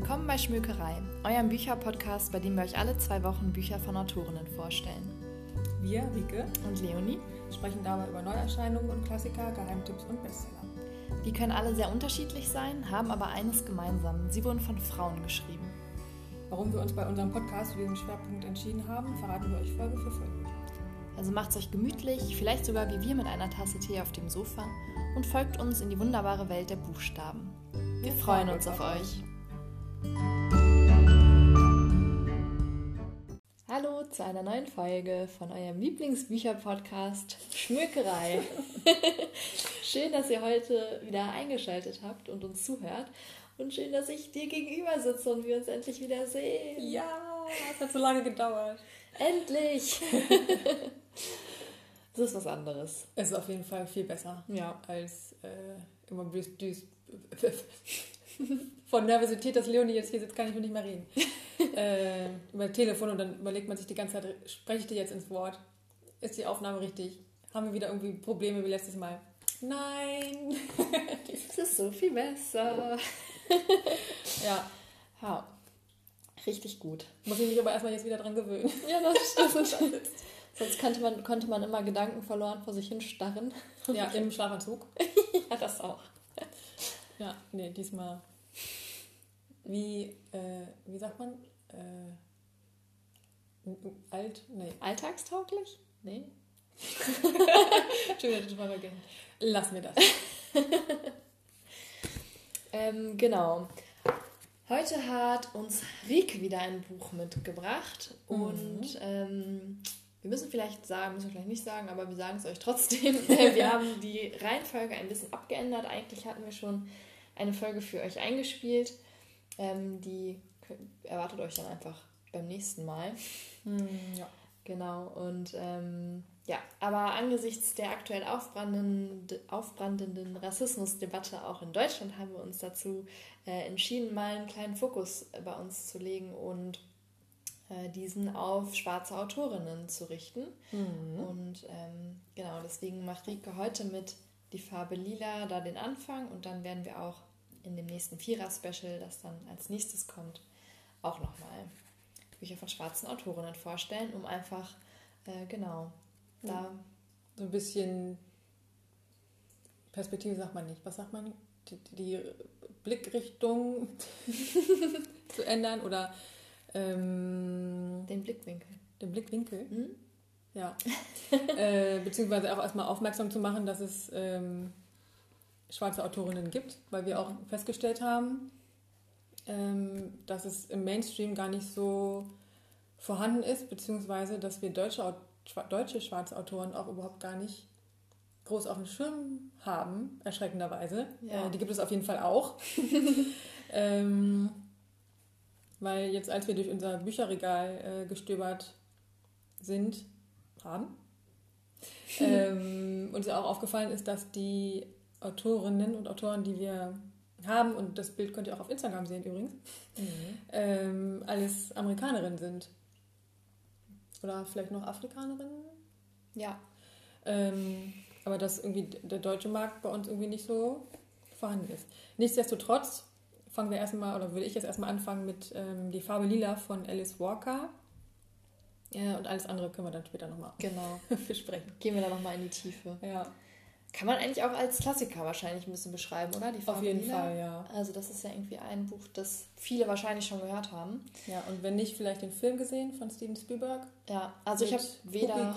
Willkommen bei Schmökerei, eurem Bücherpodcast, bei dem wir euch alle 2 Wochen Bücher von Autorinnen vorstellen. Wir, Rike und Leonie, sprechen dabei über Neuerscheinungen und Klassiker, Geheimtipps und Bestseller. Die können alle sehr unterschiedlich sein, haben aber eines gemeinsam: sie wurden von Frauen geschrieben. Warum wir uns bei unserem Podcast für diesen Schwerpunkt entschieden haben, verraten wir euch Folge für Folge. Also macht's euch gemütlich, vielleicht sogar wie wir mit einer Tasse Tee auf dem Sofa, und folgt uns in die wunderbare Welt der Buchstaben. Wir freuen uns auf euch! Hallo zu einer neuen Folge von eurem Lieblingsbücher-Podcast Schmückerei. Schön, dass ihr heute wieder eingeschaltet habt und uns zuhört. Und schön, dass ich dir gegenüber sitze und wir uns endlich wieder sehen. Ja, es hat so lange gedauert. Endlich! Das ist was anderes. Es ist auf jeden Fall viel besser, ja, als immer von Nervosität, dass Leonie jetzt hier sitzt, kann ich mir nicht mehr reden. Über Telefon, und dann überlegt man sich die ganze Zeit, spreche ich dir jetzt ins Wort? Ist die Aufnahme richtig? Haben wir wieder irgendwie Probleme wie letztes Mal? Nein! Es ist so viel besser. Ja. Ja. Richtig gut. Muss ich mich aber erstmal jetzt wieder dran gewöhnen. Ja, das stimmt. Sonst konnte man immer Gedanken verloren vor sich hin starren. Ja, im Schlafanzug. Ja, das auch. Ja, nee, diesmal... Wie sagt man? Nee. Alltagstauglich? Nee. Entschuldigung, das war vergessen. Lass mir das. Genau. Heute hat uns Rike wieder ein Buch mitgebracht. Und wir müssen vielleicht nicht sagen, aber wir sagen es euch trotzdem. Wir haben die Reihenfolge ein bisschen abgeändert. Eigentlich hatten wir schon eine Folge für euch eingespielt. Die erwartet euch dann einfach beim nächsten Mal. Ja. Genau, und ja, aber angesichts der aktuell aufbrandenden Rassismusdebatte auch in Deutschland haben wir uns dazu entschieden, mal einen kleinen Fokus bei uns zu legen und diesen auf schwarze Autorinnen zu richten. Mhm. Und genau, deswegen macht Rike heute mit Die Farbe Lila da den Anfang, und dann werden wir auch in dem nächsten Vierer-Special, das dann als nächstes kommt, auch nochmal Bücher von schwarzen Autorinnen vorstellen, um einfach, da... So ein bisschen Perspektive sagt man nicht. Was sagt man? Die Blickrichtung zu ändern oder... den Blickwinkel. Den Blickwinkel? Mhm. Ja. Beziehungsweise auch erstmal aufmerksam zu machen, dass es... schwarze Autorinnen gibt, weil wir auch festgestellt haben, dass es im Mainstream gar nicht so vorhanden ist, beziehungsweise dass wir deutsche schwarze Autoren auch überhaupt gar nicht groß auf dem Schirm haben, erschreckenderweise. Ja. Die gibt es auf jeden Fall auch. Weil jetzt, als wir durch unser Bücherregal gestöbert haben, uns auch aufgefallen ist, dass die Autorinnen und Autoren, die wir haben, und das Bild könnt ihr auch auf Instagram sehen übrigens, alles Amerikanerinnen sind. Oder vielleicht noch Afrikanerinnen? Ja. Aber dass irgendwie der deutsche Markt bei uns irgendwie nicht so vorhanden ist. Nichtsdestotrotz würde ich jetzt erstmal anfangen mit Die Farbe Lila von Alice Walker. Ja, und alles andere können wir dann später nochmal besprechen. Gehen wir da nochmal in die Tiefe. Ja. Kann man eigentlich auch als Klassiker wahrscheinlich ein bisschen beschreiben, oder? Die Farbe Auf jeden Lila. Fall, ja. Also das ist ja irgendwie ein Buch, das viele wahrscheinlich schon gehört haben. Ja, und wenn nicht, vielleicht den Film gesehen von Steven Spielberg. Ja, also ich habe weder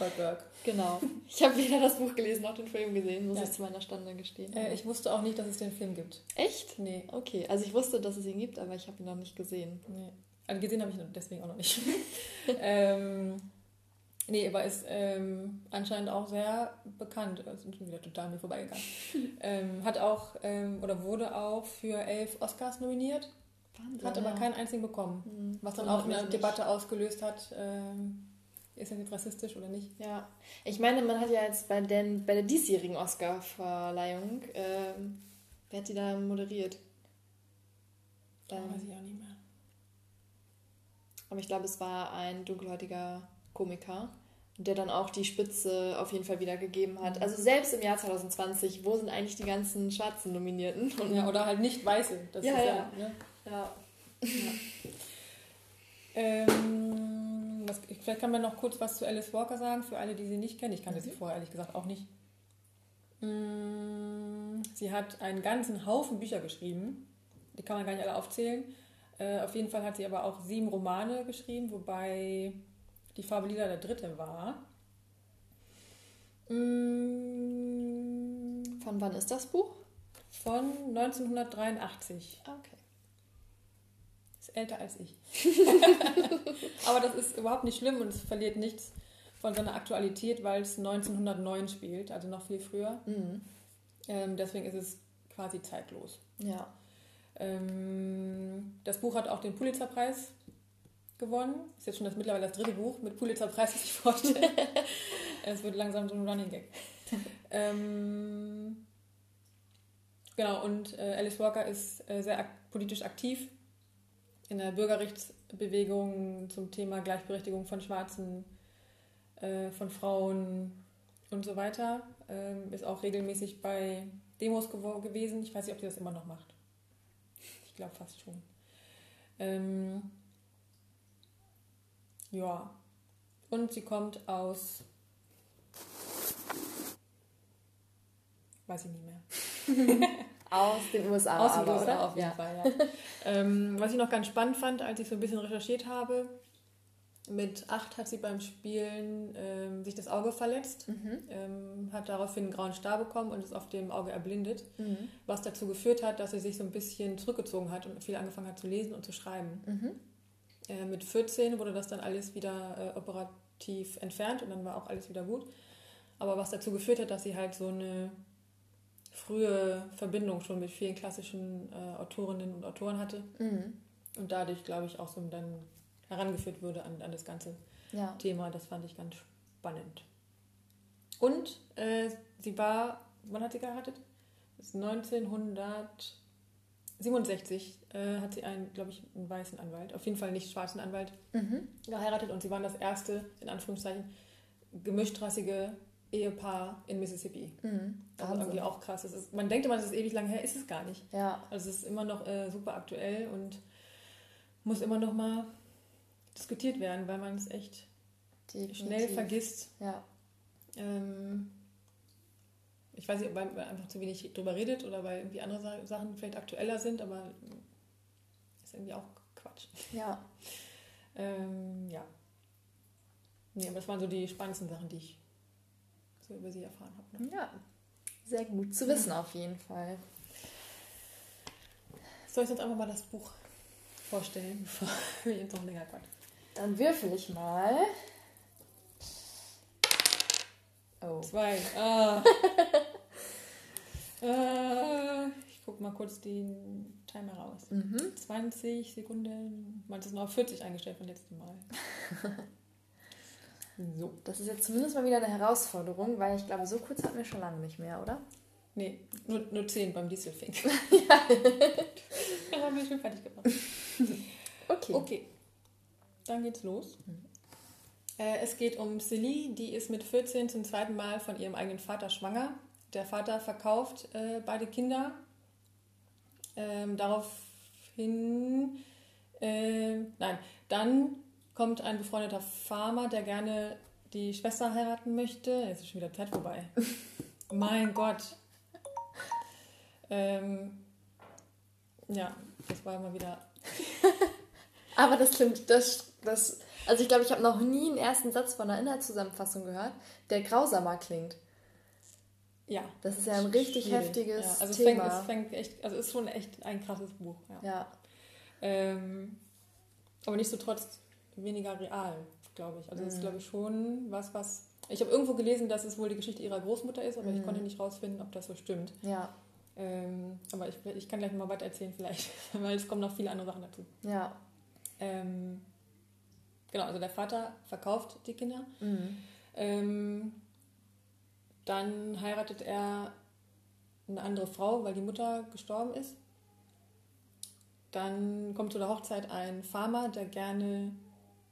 das Buch gelesen noch den Film gesehen, muss ich zu meiner Stande gestehen. Ich wusste auch nicht, dass es den Film gibt. Echt? Nee. Okay, also ich wusste, dass es ihn gibt, aber ich habe ihn noch nicht gesehen. Nee. Also gesehen habe ich ihn deswegen auch noch nicht. Nee, aber ist anscheinend auch sehr bekannt. Das ist schon wieder total mir vorbeigegangen. Hat auch, oder wurde auch für 11 Oscars nominiert. Wahnsinn, hat aber keinen einzigen bekommen. Mhm. Was dann auch eine Debatte ausgelöst hat, ist er jetzt rassistisch oder nicht? Ja, ich meine, man hat ja jetzt bei der diesjährigen Oscar-Verleihung, wer hat die da moderiert? Weiß ich auch nicht mehr. Aber ich glaube, es war ein dunkelhäutiger Komiker, der dann auch die Spitze auf jeden Fall wieder gegeben hat. Also selbst im Jahr 2020, wo sind eigentlich die ganzen schwarzen Nominierten? Ja, oder halt nicht weiße. Das ist ja. Ja. Vielleicht kann man noch kurz was zu Alice Walker sagen, für alle, die sie nicht kennen. Ich kannte sie vorher ehrlich gesagt auch nicht. Sie hat einen ganzen Haufen Bücher geschrieben. Die kann man gar nicht alle aufzählen. Auf jeden Fall hat sie aber auch 7 Romane geschrieben, wobei Die Farbe Lila der 3. war. Von wann ist das Buch? Von 1983. Okay. Ist älter als ich. Aber das ist überhaupt nicht schlimm und es verliert nichts von seiner Aktualität, weil es 1909 spielt, also noch viel früher. Mhm. Deswegen ist es quasi zeitlos. Ja. Das Buch hat auch den Pulitzer-Preis gewonnen. Ist jetzt schon mittlerweile das 3. Buch mit Pulitzer-Preis, das ich vorstelle. Es wird langsam so ein Running Gag. Genau, und Alice Walker ist sehr politisch aktiv in der Bürgerrechtsbewegung zum Thema Gleichberechtigung von Schwarzen, von Frauen und so weiter. Ist auch regelmäßig bei Demos gewesen. Ich weiß nicht, ob sie das immer noch macht. Ich glaube fast schon. Ja. Und sie kommt aus... Weiß ich nicht mehr. Aus den USA. Aus den USA auf jeden Fall, ja. Was ich noch ganz spannend fand, als ich so ein bisschen recherchiert habe, mit 8 hat sie beim Spielen sich das Auge verletzt, hat daraufhin einen grauen Star bekommen und ist auf dem Auge erblindet, was dazu geführt hat, dass sie sich so ein bisschen zurückgezogen hat und viel angefangen hat zu lesen und zu schreiben. Mit 14 wurde das dann alles wieder operativ entfernt und dann war auch alles wieder gut. Aber was dazu geführt hat, dass sie halt so eine frühe Verbindung schon mit vielen klassischen Autorinnen und Autoren hatte und dadurch, glaube ich, auch so dann herangeführt wurde an das ganze Thema. Das fand ich ganz spannend. Und sie war, wann hat sie geheiratet? 1967 hat sie einen, glaube ich, einen weißen Anwalt, auf jeden Fall nicht schwarzen Anwalt, geheiratet und sie waren das erste, in Anführungszeichen, gemischtrassige Ehepaar in Mississippi. Also irgendwie auch krass. Man denkt immer, das ist ewig lang her, ist es gar nicht. Ja. Also es ist immer noch super aktuell und muss immer noch mal diskutiert werden, weil man es echt schnell vergisst. Ja. Ich weiß nicht, weil man einfach zu wenig drüber redet oder weil irgendwie andere Sachen vielleicht aktueller sind, aber ist irgendwie auch Quatsch. Ja. Ja. Nee, aber das waren so die spannendsten Sachen, die ich so über sie erfahren habe. Ne? Ja, sehr gut zu wissen auf jeden Fall. Soll ich jetzt einfach mal das Buch vorstellen, bevor wir jetzt noch länger quatschen? Dann würfel ich mal. Oh. 2. Ich guck mal kurz den Timer raus. 20 Sekunden. Man hat es noch auf 40 eingestellt vom letzten Mal. So. Das ist jetzt zumindest mal wieder eine Herausforderung, weil ich glaube, so kurz hatten wir schon lange nicht mehr, oder? Nee, nur 10 beim Dieselfink. Ja. Das haben wir schon fertig gemacht. Okay. Dann geht's los. Es geht um Celie, die ist mit 14 zum 2. Mal von ihrem eigenen Vater schwanger. Der Vater verkauft beide Kinder. Dann kommt ein befreundeter Farmer, der gerne die Schwester heiraten möchte. Jetzt ist schon wieder Zeit vorbei. Mein Gott. Ja, das war mal wieder... Aber das klingt... Also ich glaube, ich habe noch nie einen ersten Satz von einer Inhaltszusammenfassung gehört, der grausamer klingt. Ja. Das ist ja ein richtig heftiges Thema. Es ist schon echt ein krasses Buch. Ja. Aber nichtsdestotrotz weniger real, glaube ich. Also das ist, glaube ich, schon was... Ich habe irgendwo gelesen, dass es wohl die Geschichte ihrer Großmutter ist, aber ich konnte nicht rausfinden, ob das so stimmt. Ja. Aber ich kann gleich mal weiter erzählen vielleicht, weil es kommen noch viele andere Sachen dazu. Ja. Genau, also der Vater verkauft die Kinder. Dann heiratet er eine andere Frau, weil die Mutter gestorben ist. Dann kommt zu der Hochzeit ein Farmer, der gerne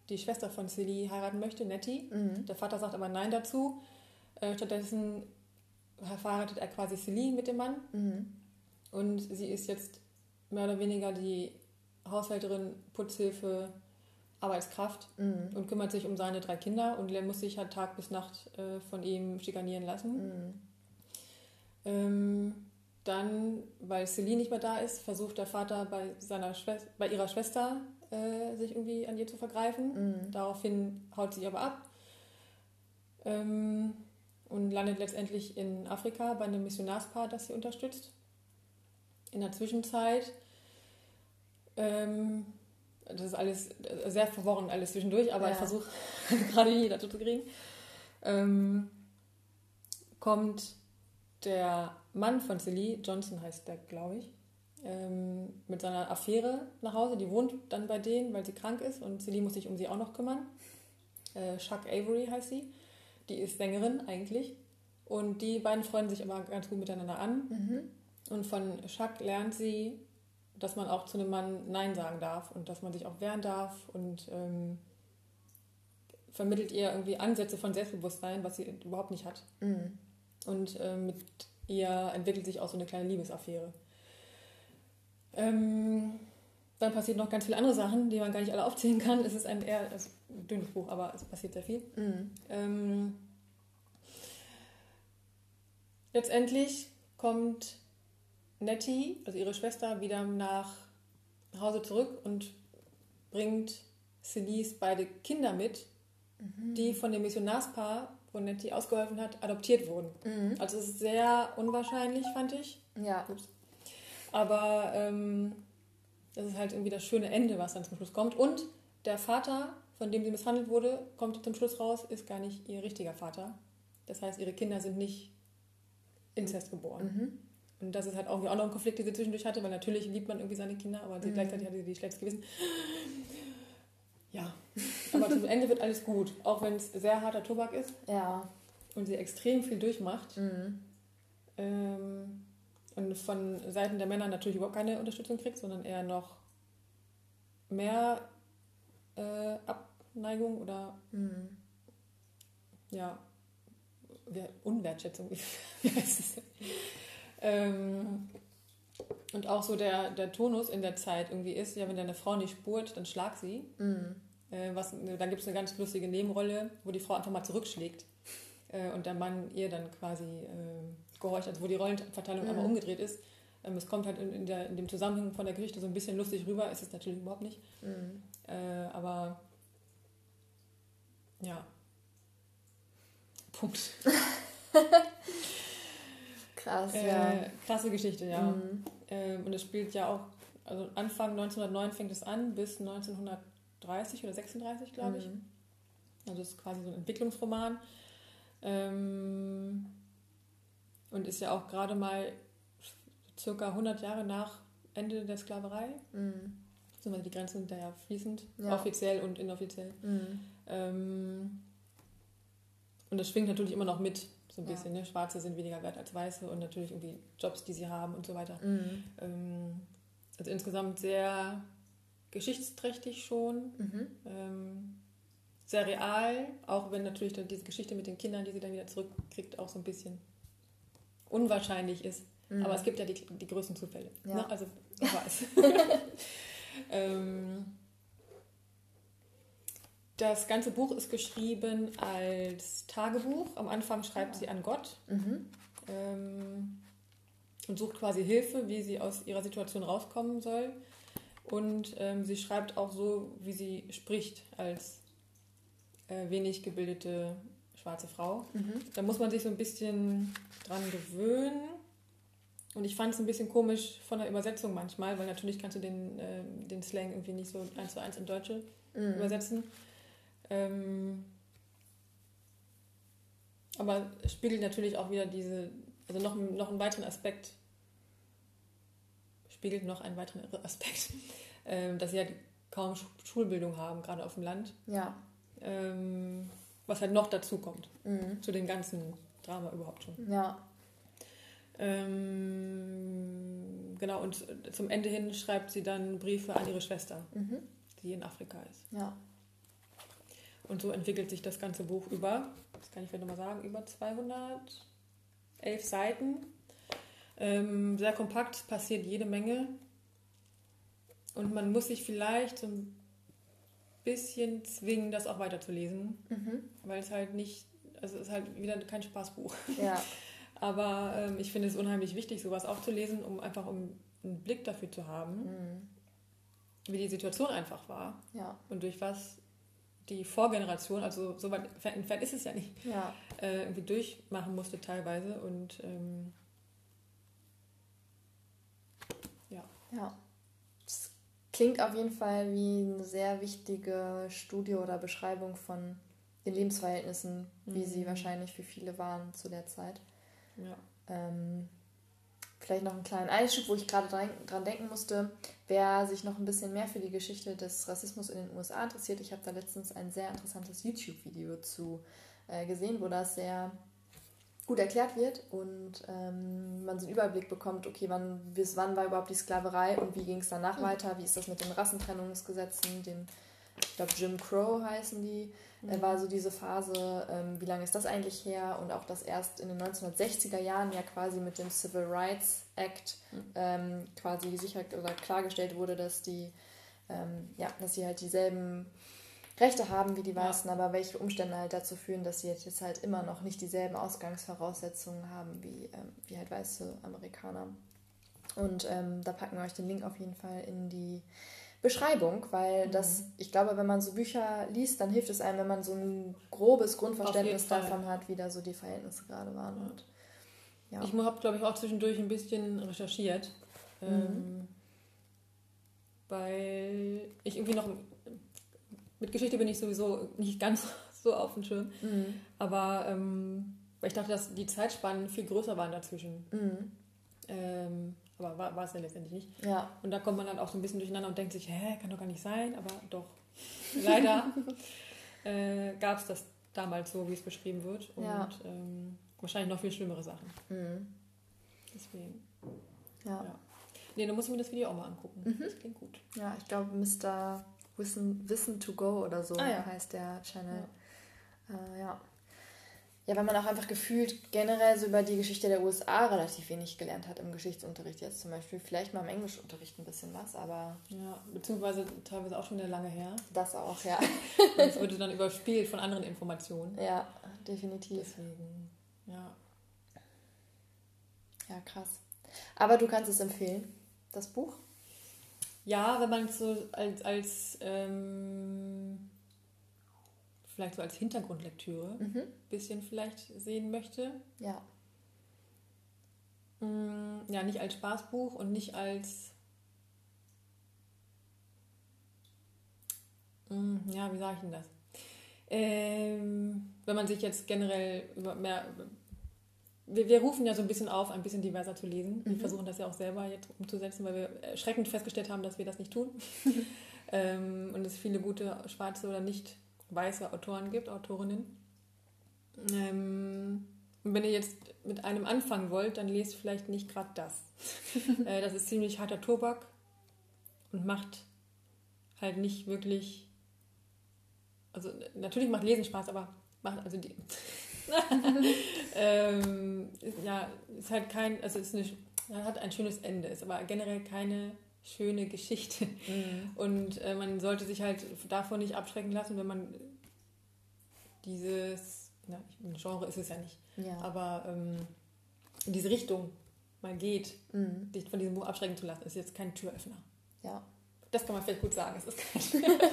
die Schwester von Celie heiraten möchte, Nettie. Der Vater sagt aber Nein dazu. Stattdessen verheiratet er quasi Celie mit dem Mann. Und sie ist jetzt mehr oder weniger die Haushälterin, Putzhilfe, Arbeitskraft und kümmert sich um seine 3 Kinder und er muss sich halt Tag bis Nacht von ihm schikanieren lassen. Dann, weil Celine nicht mehr da ist, versucht der Vater bei ihrer Schwester sich irgendwie an ihr zu vergreifen. Daraufhin haut sie aber ab und landet letztendlich in Afrika bei einem Missionarspaar, das sie unterstützt. In der Zwischenzeit das ist alles sehr verworren, alles zwischendurch, aber ich versuche gerade die dazu zu kriegen. Kommt der Mann von Celie, Johnson heißt der, glaube ich, mit seiner Affäre nach Hause. Die wohnt dann bei denen, weil sie krank ist und Celie muss sich um sie auch noch kümmern. Chuck Avery heißt sie. Die ist Sängerin eigentlich. Und die beiden freuen sich immer ganz gut miteinander an. Und von Chuck lernt sie, dass man auch zu einem Mann Nein sagen darf und dass man sich auch wehren darf und vermittelt ihr irgendwie Ansätze von Selbstbewusstsein, was sie überhaupt nicht hat. Und mit ihr entwickelt sich auch so eine kleine Liebesaffäre. Dann passiert noch ganz viele andere Sachen, die man gar nicht alle aufzählen kann. Es ist ein eher dünnes Buch, aber es passiert sehr viel. Letztendlich kommt Nettie, also ihre Schwester, wieder nach Hause zurück und bringt Celies beide Kinder mit, die von dem Missionarspaar, wo Nettie ausgeholfen hat, adoptiert wurden. Also es ist sehr unwahrscheinlich, fand ich. Ja. Aber das ist halt irgendwie das schöne Ende, was dann zum Schluss kommt. Und der Vater, von dem sie misshandelt wurde, kommt zum Schluss raus, ist gar nicht ihr richtiger Vater. Das heißt, ihre Kinder sind nicht Inzest geboren. Und das ist halt auch noch ein Konflikt, den sie zwischendurch hatte, weil natürlich liebt man irgendwie seine Kinder, aber gleichzeitig hatte sie schlechtes Gewissen. Ja, aber zum Ende wird alles gut, auch wenn es sehr harter Tobak ist und sie extrem viel durchmacht. Und von Seiten der Männer natürlich überhaupt keine Unterstützung kriegt, sondern eher noch mehr Abneigung oder Unwertschätzung. Wie heißt es denn? Und auch so der Tonus in der Zeit irgendwie ist, ja, wenn deine Frau nicht spurt, dann schlag sie. Dann gibt es eine ganz lustige Nebenrolle, wo die Frau einfach mal zurückschlägt und der Mann ihr dann quasi gehorcht, also wo die Rollenverteilung einmal umgedreht ist. Es kommt halt in dem Zusammenhang von der Geschichte so ein bisschen lustig rüber, ist es natürlich überhaupt nicht. Aber ja. Punkt. Krass, krasse Geschichte, ja. Und es spielt ja auch, also Anfang 1909 fängt es an, bis 1930 oder 36, glaube ich. Also es ist quasi so ein Entwicklungsroman. Und ist ja auch gerade mal circa 100 Jahre nach Ende der Sklaverei. Beziehungsweise die Grenzen sind da ja fließend, offiziell und inoffiziell. Und das schwingt natürlich immer noch mit. So ein bisschen, ne? Schwarze sind weniger wert als Weiße und natürlich irgendwie Jobs, die sie haben und so weiter. Also insgesamt sehr geschichtsträchtig schon, sehr real, auch wenn natürlich dann diese Geschichte mit den Kindern, die sie dann wieder zurückkriegt, auch so ein bisschen unwahrscheinlich ist. Aber es gibt ja die größten Zufälle. Ne? Also, ich weiß. Das ganze Buch ist geschrieben als Tagebuch. Am Anfang schreibt sie an Gott und sucht quasi Hilfe, wie sie aus ihrer Situation rauskommen soll. Und sie schreibt auch so, wie sie spricht, als wenig gebildete schwarze Frau. Da muss man sich so ein bisschen dran gewöhnen. Und ich fand es ein bisschen komisch von der Übersetzung manchmal, weil natürlich kannst du den Slang irgendwie nicht so 1:1 in Deutsche übersetzen. Aber es spiegelt natürlich auch wieder noch einen weiteren Aspekt, dass sie halt kaum Schulbildung haben, gerade auf dem Land. Was halt noch dazu kommt, zu dem ganzen Drama überhaupt schon. Genau, und zum Ende hin schreibt sie dann Briefe an ihre Schwester, die in Afrika ist. Und so entwickelt sich das ganze Buch über 211 Seiten. Sehr kompakt, passiert jede Menge. Und man muss sich vielleicht so ein bisschen zwingen, das auch weiterzulesen, weil es halt nicht, also es ist halt wieder kein Spaßbuch. Ja. Aber ich finde es unheimlich wichtig, sowas auch zu lesen, um einen Blick dafür zu haben, wie die Situation einfach war und durch was die Vorgeneration, also so weit entfernt ist es ja nicht, irgendwie durchmachen musste teilweise. Und ja. Das klingt auf jeden Fall wie eine sehr wichtige Studie oder Beschreibung von den Lebensverhältnissen, wie sie wahrscheinlich für viele waren zu der Zeit. Ja. Vielleicht noch einen kleinen Einschub, wo ich gerade dran denken musste, wer sich noch ein bisschen mehr für die Geschichte des Rassismus in den USA interessiert. Ich habe da letztens ein sehr interessantes YouTube-Video zu gesehen, wo das sehr gut erklärt wird und man so einen Überblick bekommt, okay, bis wann war überhaupt die Sklaverei und wie ging es danach weiter, wie ist das mit den Rassentrennungsgesetzen, ich glaube Jim Crow heißen die, war so diese Phase, wie lange ist das eigentlich her, und auch, dass erst in den 1960er Jahren ja quasi mit dem Civil Rights Act quasi gesichert oder klargestellt wurde, dass sie halt dieselben Rechte haben wie die Weißen, aber welche Umstände halt dazu führen, dass sie jetzt halt immer noch nicht dieselben Ausgangsvoraussetzungen haben wie halt weiße Amerikaner. Und da packen wir euch den Link auf jeden Fall in die Beschreibung, weil ich glaube, wenn man so Bücher liest, dann hilft es einem, wenn man so ein grobes Grundverständnis davon hat, wie da so die Verhältnisse gerade waren. Ja. Und, ja. Ich habe, glaube ich, auch zwischendurch ein bisschen recherchiert, weil ich irgendwie noch mit Geschichte bin ich sowieso nicht ganz so auf dem Schirm, aber weil ich dachte, dass die Zeitspannen viel größer waren dazwischen. Aber war es ja letztendlich nicht. Ja. Und da kommt man dann auch so ein bisschen durcheinander und denkt sich, kann doch gar nicht sein, aber doch. Leider gab es das damals so, wie es beschrieben wird. Und wahrscheinlich noch viel schlimmere Sachen. Deswegen. Ja. Nee, dann muss ich mir das Video auch mal angucken. Das klingt gut. Ja, ich glaube, Mr. Wissen to Go oder so heißt der Channel. Ja, weil man auch einfach gefühlt generell so über die Geschichte der USA relativ wenig gelernt hat im Geschichtsunterricht jetzt zum Beispiel. Vielleicht mal im Englischunterricht ein bisschen was, aber... Ja, beziehungsweise teilweise auch schon wieder lange her. Das auch, ja. Es wurde dann überspielt von anderen Informationen. Ja, definitiv. Deswegen, ja. Ja, krass. Aber du kannst es empfehlen, das Buch? Ja, wenn man es so vielleicht so als Hintergrundlektüre ein bisschen vielleicht sehen möchte. Ja. Ja, nicht als Spaßbuch und nicht als wie sage ich denn das? Wenn man sich jetzt generell wir rufen ja so ein bisschen auf, ein bisschen diverser zu lesen. Wir versuchen das ja auch selber jetzt umzusetzen, weil wir erschreckend festgestellt haben, dass wir das nicht tun. Und es viele gute schwarze oder nicht weiße Autoren gibt, Autorinnen. Und wenn ihr jetzt mit einem anfangen wollt, dann lest vielleicht nicht gerade das. Das ist ziemlich harter Tobak und macht halt nicht wirklich... Also natürlich macht Lesen Spaß, aber macht also die... ist halt kein... Also hat ein schönes Ende, ist aber generell keine... schöne Geschichte. Und man sollte sich halt davon nicht abschrecken lassen, wenn man dieses Genre ist es ja nicht, aber in diese Richtung mal geht, sich von diesem Buch abschrecken zu lassen, ist jetzt kein Türöffner. Ja. Das kann man vielleicht gut sagen, es ist kein Türöffner.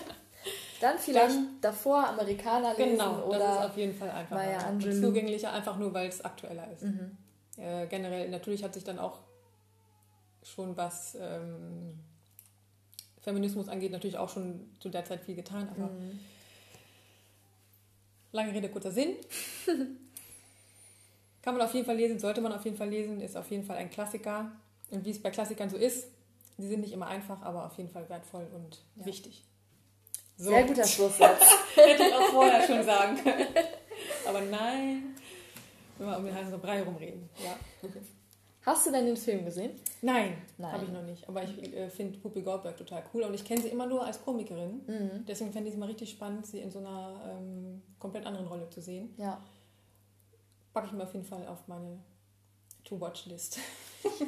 Dann vielleicht davor Amerikaner lesen oder das ist auf jeden Fall einfach Maya Angelou. Zugänglicher, einfach nur, weil es aktueller ist. Generell, natürlich hat sich dann auch schon was Feminismus angeht, natürlich auch schon zu der Zeit viel getan, aber lange Rede, kurzer Sinn. Kann man auf jeden Fall lesen, sollte man auf jeden Fall lesen, ist auf jeden Fall ein Klassiker. Und wie es bei Klassikern so ist, die sind nicht immer einfach, aber auf jeden Fall wertvoll und wichtig. So. Sehr guter Schlusssatz. Hätte ich auch vorher schon sagen können. Aber nein, wenn wir um den heißen Brei rumreden. Ja. Hast du denn den Film gesehen? Nein. Habe ich noch nicht. Aber ich finde Whoopi Goldberg total cool. Und ich kenne sie immer nur als Komikerin. Deswegen fände ich es mal richtig spannend, sie in so einer komplett anderen Rolle zu sehen. Ja. Packe ich mir auf jeden Fall auf meine To-Watch-List.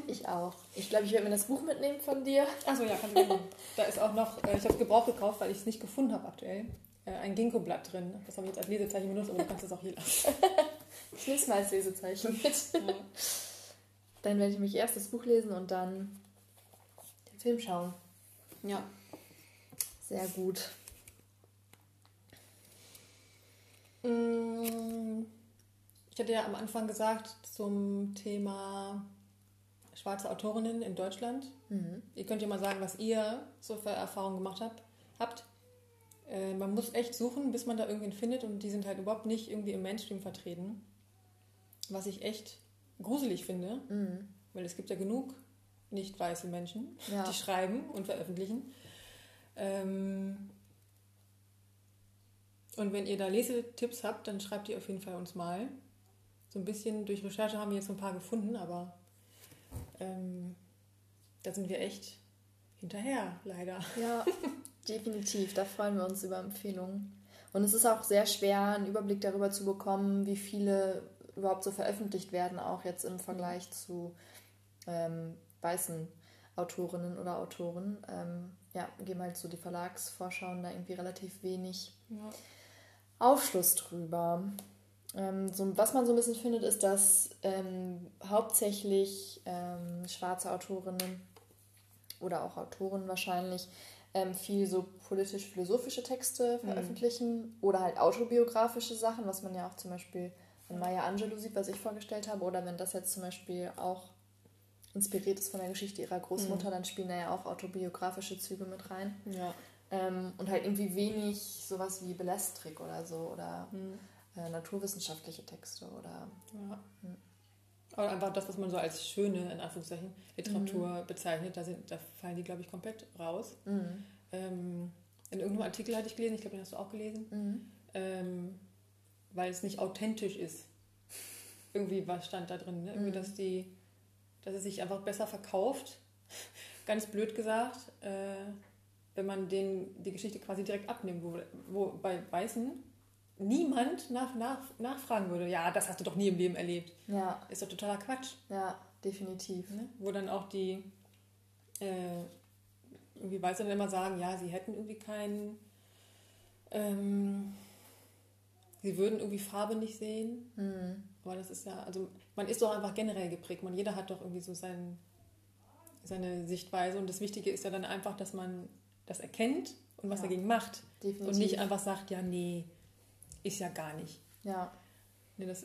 Ich auch. Ich glaube, ich werde mir das Buch mitnehmen von dir. Achso, ja, kann ich mitnehmen. Da ist auch noch, ich habe es gebraucht gekauft, weil ich es nicht gefunden habe aktuell, ein Ginkgo-Blatt drin. Das habe ich jetzt als Lesezeichen benutzt, aber du kannst es auch hier lassen. Ich lese mal als Lesezeichen mit. Ja. Dann werde ich mich erst das Buch lesen und dann den Film schauen. Ja. Sehr gut. Ich hatte ja am Anfang gesagt, zum Thema schwarze Autorinnen in Deutschland. Mhm. Ihr könnt ja mal sagen, was ihr so für Erfahrungen gemacht habt. Man muss echt suchen, bis man da irgendwen findet, und die sind halt überhaupt nicht irgendwie im Mainstream vertreten. Was ich echt gruselig finde, weil es gibt ja genug nicht weiße Menschen, die schreiben und veröffentlichen. Und wenn ihr da Lesetipps habt, dann schreibt ihr auf jeden Fall uns mal. So ein bisschen durch Recherche haben wir jetzt ein paar gefunden, aber da sind wir echt hinterher, leider. Ja, definitiv. Da freuen wir uns über Empfehlungen. Und es ist auch sehr schwer, einen Überblick darüber zu bekommen, wie viele überhaupt so veröffentlicht werden, auch jetzt im Vergleich zu weißen Autorinnen oder Autoren. Ja, geben halt so die Verlagsvorschauen da irgendwie relativ wenig Aufschluss drüber. Was man so ein bisschen findet, ist, dass hauptsächlich schwarze Autorinnen oder auch Autoren wahrscheinlich viel so politisch-philosophische Texte veröffentlichen oder halt autobiografische Sachen, was man ja auch zum Beispiel von Maya Angelou sieht, was ich vorgestellt habe, oder wenn das jetzt zum Beispiel auch inspiriert ist von der Geschichte ihrer Großmutter, dann spielen da ja auch autobiografische Züge mit rein. Ja. Und halt irgendwie wenig sowas wie Belletristik oder so, oder naturwissenschaftliche Texte oder... Ja. Oder einfach das, was man so als schöne, in Anführungszeichen, Literatur bezeichnet, da fallen die, glaube ich, komplett raus. In irgendeinem Artikel hatte ich gelesen, ich glaube, den hast du auch gelesen, weil es nicht authentisch ist. Irgendwie was stand da drin, ne? Irgendwie, dass es sich einfach besser verkauft, ganz blöd gesagt, wenn man die Geschichte quasi direkt abnimmt, wo bei Weißen niemand nachfragen würde, ja, das hast du doch nie im Leben erlebt. Ja. Ist doch totaler Quatsch. Ja, definitiv. Ne? Wo dann auch die irgendwie Weißen dann immer sagen, ja, sie hätten irgendwie keinen, sie würden irgendwie Farbe nicht sehen. Aber das ist ja, also man ist doch einfach generell geprägt. Jeder hat doch irgendwie so seine Sichtweise, und das Wichtige ist ja dann einfach, dass man das erkennt und was dagegen macht. Definitiv. Und nicht einfach sagt, ja, nee, ist ja gar nicht. Ja. Nee, weiß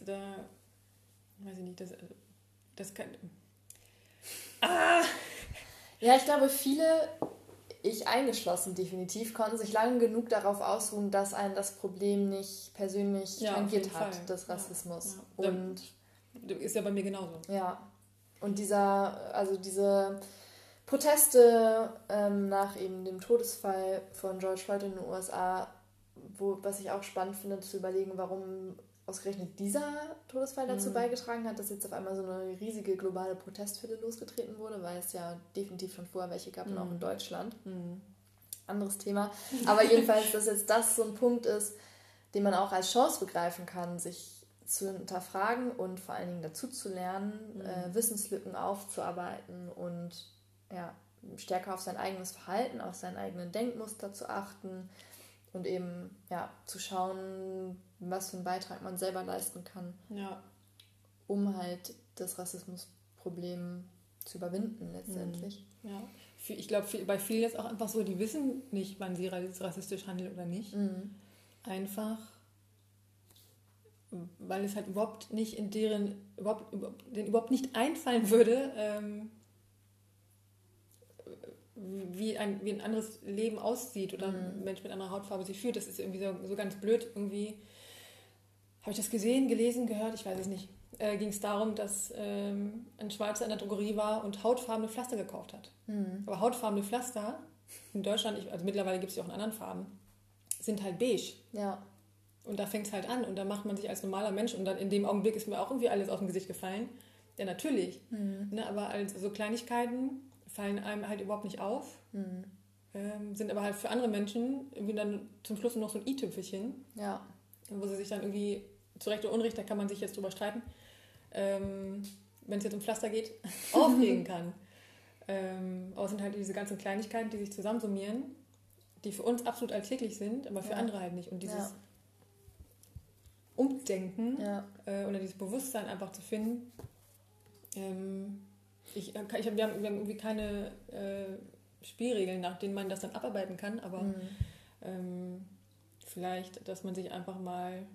ich nicht, das kann... Ah! Ja, ich glaube, viele, ich eingeschlossen definitiv, konnten sich lange genug darauf ausruhen, dass einen das Problem nicht persönlich tangiert hat, des Rassismus. Ja. Und ist ja bei mir genauso. Ja. Und diese Proteste nach eben dem Todesfall von George Floyd in den USA, was ich auch spannend finde, zu überlegen, warum ausgerechnet dieser Todesfall dazu beigetragen hat, dass jetzt auf einmal so eine riesige globale Protestwelle losgetreten wurde, weil es ja definitiv schon vorher welche gab, und auch in Deutschland. Anderes Thema. Aber jedenfalls, dass jetzt das so ein Punkt ist, den man auch als Chance begreifen kann, sich zu hinterfragen und vor allen Dingen dazu zu lernen, Wissenslücken aufzuarbeiten und stärker auf sein eigenes Verhalten, auf seine eigenen Denkmuster zu achten und eben zu schauen, was für einen Beitrag man selber leisten kann, um halt das Rassismusproblem zu überwinden letztendlich. Ja. Ich glaube, bei vielen ist auch einfach so, die wissen nicht, wann sie rassistisch handeln oder nicht. Einfach weil es halt überhaupt nicht in deren, denen überhaupt nicht einfallen würde, wie ein anderes Leben aussieht oder ein Mensch mit anderer Hautfarbe sich fühlt. Das ist irgendwie so ganz blöd. Irgendwie habe ich das gesehen, gelesen, gehört, ich weiß es nicht. Ging es darum, dass ein Schwarzer in der Drogerie war und hautfarbene Pflaster gekauft hat. Aber hautfarbene Pflaster in Deutschland, also mittlerweile gibt es ja auch in anderen Farben, sind halt beige. Ja. Und da fängt es halt an, und da macht man sich als normaler Mensch, und dann in dem Augenblick ist mir auch irgendwie alles aus dem Gesicht gefallen. Ja, natürlich. Ne, aber so Kleinigkeiten fallen einem halt überhaupt nicht auf, sind aber halt für andere Menschen irgendwie dann zum Schluss noch so ein i-Tüpfelchen, wo sie sich dann irgendwie, zu Recht oder Unrecht, da kann man sich jetzt drüber streiten, wenn es jetzt um Pflaster geht, aufregen kann. Aber es sind halt diese ganzen Kleinigkeiten, die sich zusammensummieren, die für uns absolut alltäglich sind, aber für andere halt nicht. Und dieses Umdenken oder dieses Bewusstsein einfach zu finden. Wir haben irgendwie keine Spielregeln, nach denen man das dann abarbeiten kann, aber vielleicht, dass man sich einfach mal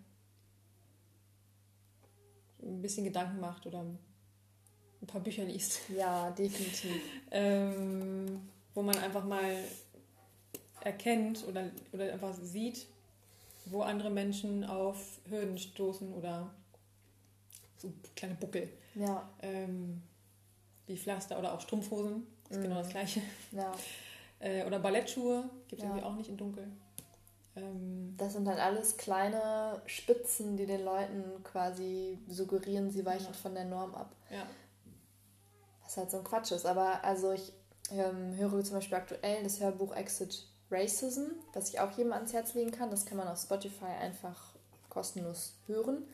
ein bisschen Gedanken macht oder ein paar Bücher liest. Ja, definitiv. Wo man einfach mal erkennt oder einfach sieht, wo andere Menschen auf Hürden stoßen oder so kleine Buckel. Ja. Wie Pflaster oder auch Strumpfhosen. Das ist genau das Gleiche. Ja. Oder Ballettschuhe. Gibt es irgendwie auch nicht in Dunkel. Das sind halt alles kleine Spitzen, die den Leuten quasi suggerieren, sie weichen von der Norm ab. Ja. Was halt so ein Quatsch ist. Aber also ich höre zum Beispiel aktuell das Hörbuch Exit Racism, das ich auch jedem ans Herz legen kann. Das kann man auf Spotify einfach kostenlos hören.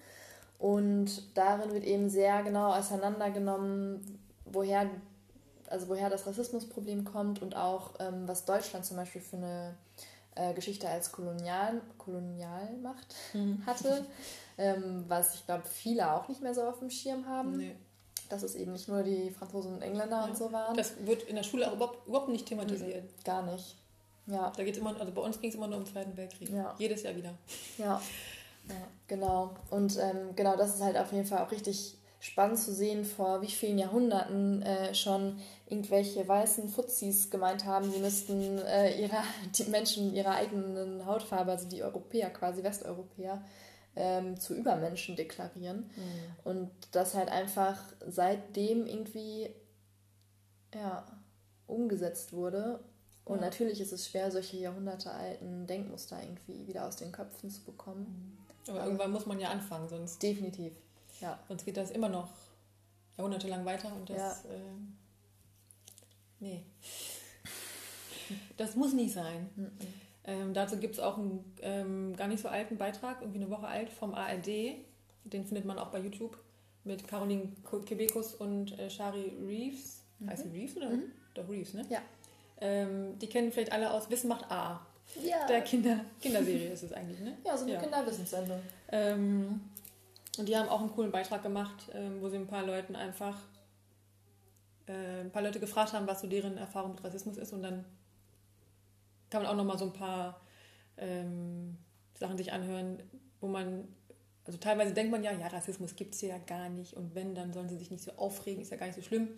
Und darin wird eben sehr genau auseinandergenommen, woher das Rassismusproblem kommt und auch, was Deutschland zum Beispiel für eine Geschichte als Kolonialmacht hatte, was ich glaube viele auch nicht mehr so auf dem Schirm haben, dass es eben nicht nur die Franzosen und Engländer und so waren. Das wird in der Schule auch überhaupt nicht thematisiert. Gar nicht. Ja. Da geht's immer, also bei uns ging es immer nur um den Zweiten Weltkrieg. Ja. Jedes Jahr wieder. Ja, ja genau. Und genau, das ist halt auf jeden Fall auch richtig spannend zu sehen, vor wie vielen Jahrhunderten schon irgendwelche weißen Fuzzis gemeint haben, sie müssten die Menschen ihrer eigenen Hautfarbe, also die Europäer, quasi Westeuropäer, zu Übermenschen deklarieren. Mhm. Und das halt einfach seitdem irgendwie umgesetzt wurde. Und natürlich ist es schwer, solche jahrhundertealten Denkmuster irgendwie wieder aus den Köpfen zu bekommen. Aber irgendwann muss man ja anfangen, sonst... Definitiv. Ja. Sonst geht das immer noch jahrhundertelang weiter und das... Ja. Nee. Das muss nicht sein. Dazu gibt es auch einen gar nicht so alten Beitrag, irgendwie eine Woche alt, vom ARD. Den findet man auch bei YouTube mit Caroline Kebekus und Shari Reeves. Heißt sie Reeves oder? Doch Reeves, ne? Ja. Die kennen vielleicht alle aus Wissen macht Ah. Ja. Der Kinderserie ist es eigentlich, ne? Ja, so eine Kinderwissenssendung. Und die haben auch einen coolen Beitrag gemacht, wo sie ein paar Leute gefragt haben, was so deren Erfahrung mit Rassismus ist, und dann kann man auch nochmal so ein paar Sachen sich anhören, wo man, also teilweise denkt man Rassismus gibt es ja gar nicht und wenn, dann sollen sie sich nicht so aufregen, ist ja gar nicht so schlimm,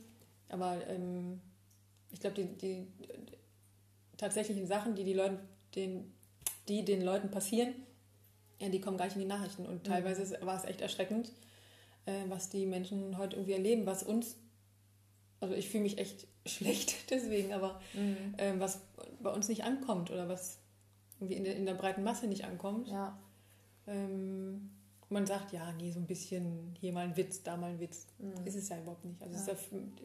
aber ich glaube, die tatsächlichen Sachen, die den Leuten passieren, die kommen gar nicht in die Nachrichten und teilweise war es echt erschreckend, was die Menschen heute irgendwie erleben, was uns, also ich fühle mich echt schlecht deswegen, aber was bei uns nicht ankommt oder was irgendwie in der breiten Masse nicht ankommt. Ja. Man sagt, so ein bisschen hier mal ein Witz, da mal ein Witz. Ist es ja überhaupt nicht. Also es ist ja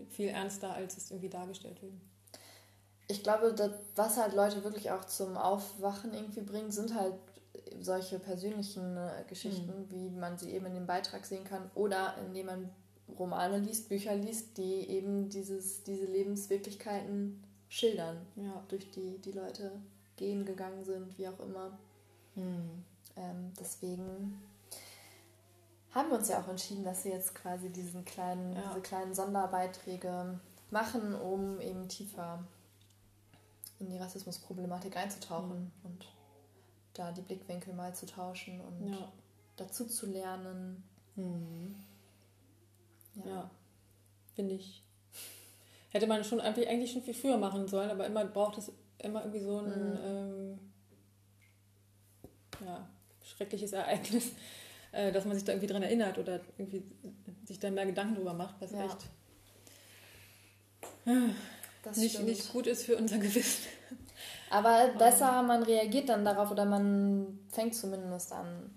viel ernster, als es irgendwie dargestellt wird. Ich glaube, das, was halt Leute wirklich auch zum Aufwachen irgendwie bringen, sind halt solche persönlichen Geschichten, wie man sie eben in dem Beitrag sehen kann oder indem man Romane liest, Bücher liest, die eben diese Lebenswirklichkeiten schildern, durch die Leute gegangen sind, wie auch immer. Deswegen haben wir uns ja auch entschieden, dass wir jetzt quasi diese kleinen Sonderbeiträge machen, um eben tiefer in die Rassismusproblematik einzutauchen und da die Blickwinkel mal zu tauschen und dazu zu lernen. Ja, finde ich. Hätte man schon eigentlich schon viel früher machen sollen, aber immer braucht es irgendwie so ein schreckliches Ereignis, dass man sich da irgendwie dran erinnert oder irgendwie sich da mehr Gedanken drüber macht, was echt das nicht gut ist für unser Gewissen. Aber besser, man reagiert dann darauf oder man fängt zumindest an.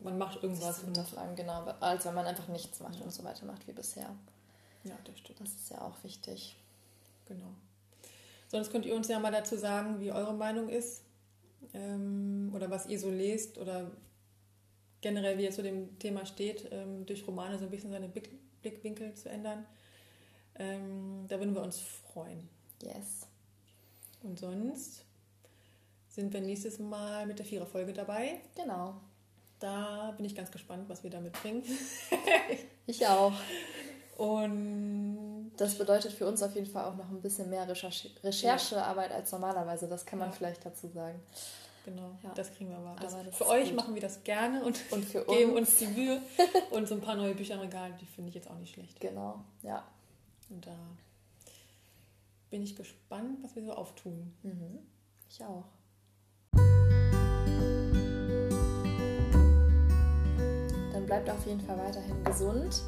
Man macht irgendwas. Genau, als wenn man einfach nichts macht und so weiter macht wie bisher. Ja, das stimmt. Das ist ja auch wichtig. Genau. Sonst könnt ihr uns ja mal dazu sagen, wie eure Meinung ist oder was ihr so lest oder generell, wie ihr zu dem Thema steht, durch Romane so ein bisschen seine Blickwinkel zu ändern. Da würden wir uns freuen. Yes. Und sonst sind wir nächstes Mal mit der 4er-Folge dabei. Genau. Da bin ich ganz gespannt, was wir da mitbringen. Ich auch. Und das bedeutet für uns auf jeden Fall auch noch ein bisschen mehr Recherchearbeit als normalerweise. Das kann man vielleicht dazu sagen. Genau, das kriegen wir aber. Für euch gut. Machen wir das gerne und für geben uns die Mühe. Und so ein paar neue Bücher im Regal, die finde ich jetzt auch nicht schlecht. Genau, ja. Und da bin ich gespannt, was wir so auftun. Mhm. Ich auch. Dann bleibt auf jeden Fall weiterhin gesund.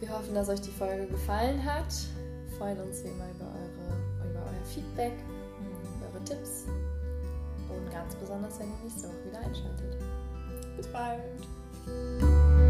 Wir hoffen, dass euch die Folge gefallen hat. Wir freuen uns wie immer über euer Feedback, über eure Tipps. Und ganz besonders, wenn ihr nächste Woche wieder einschaltet. Bis bald!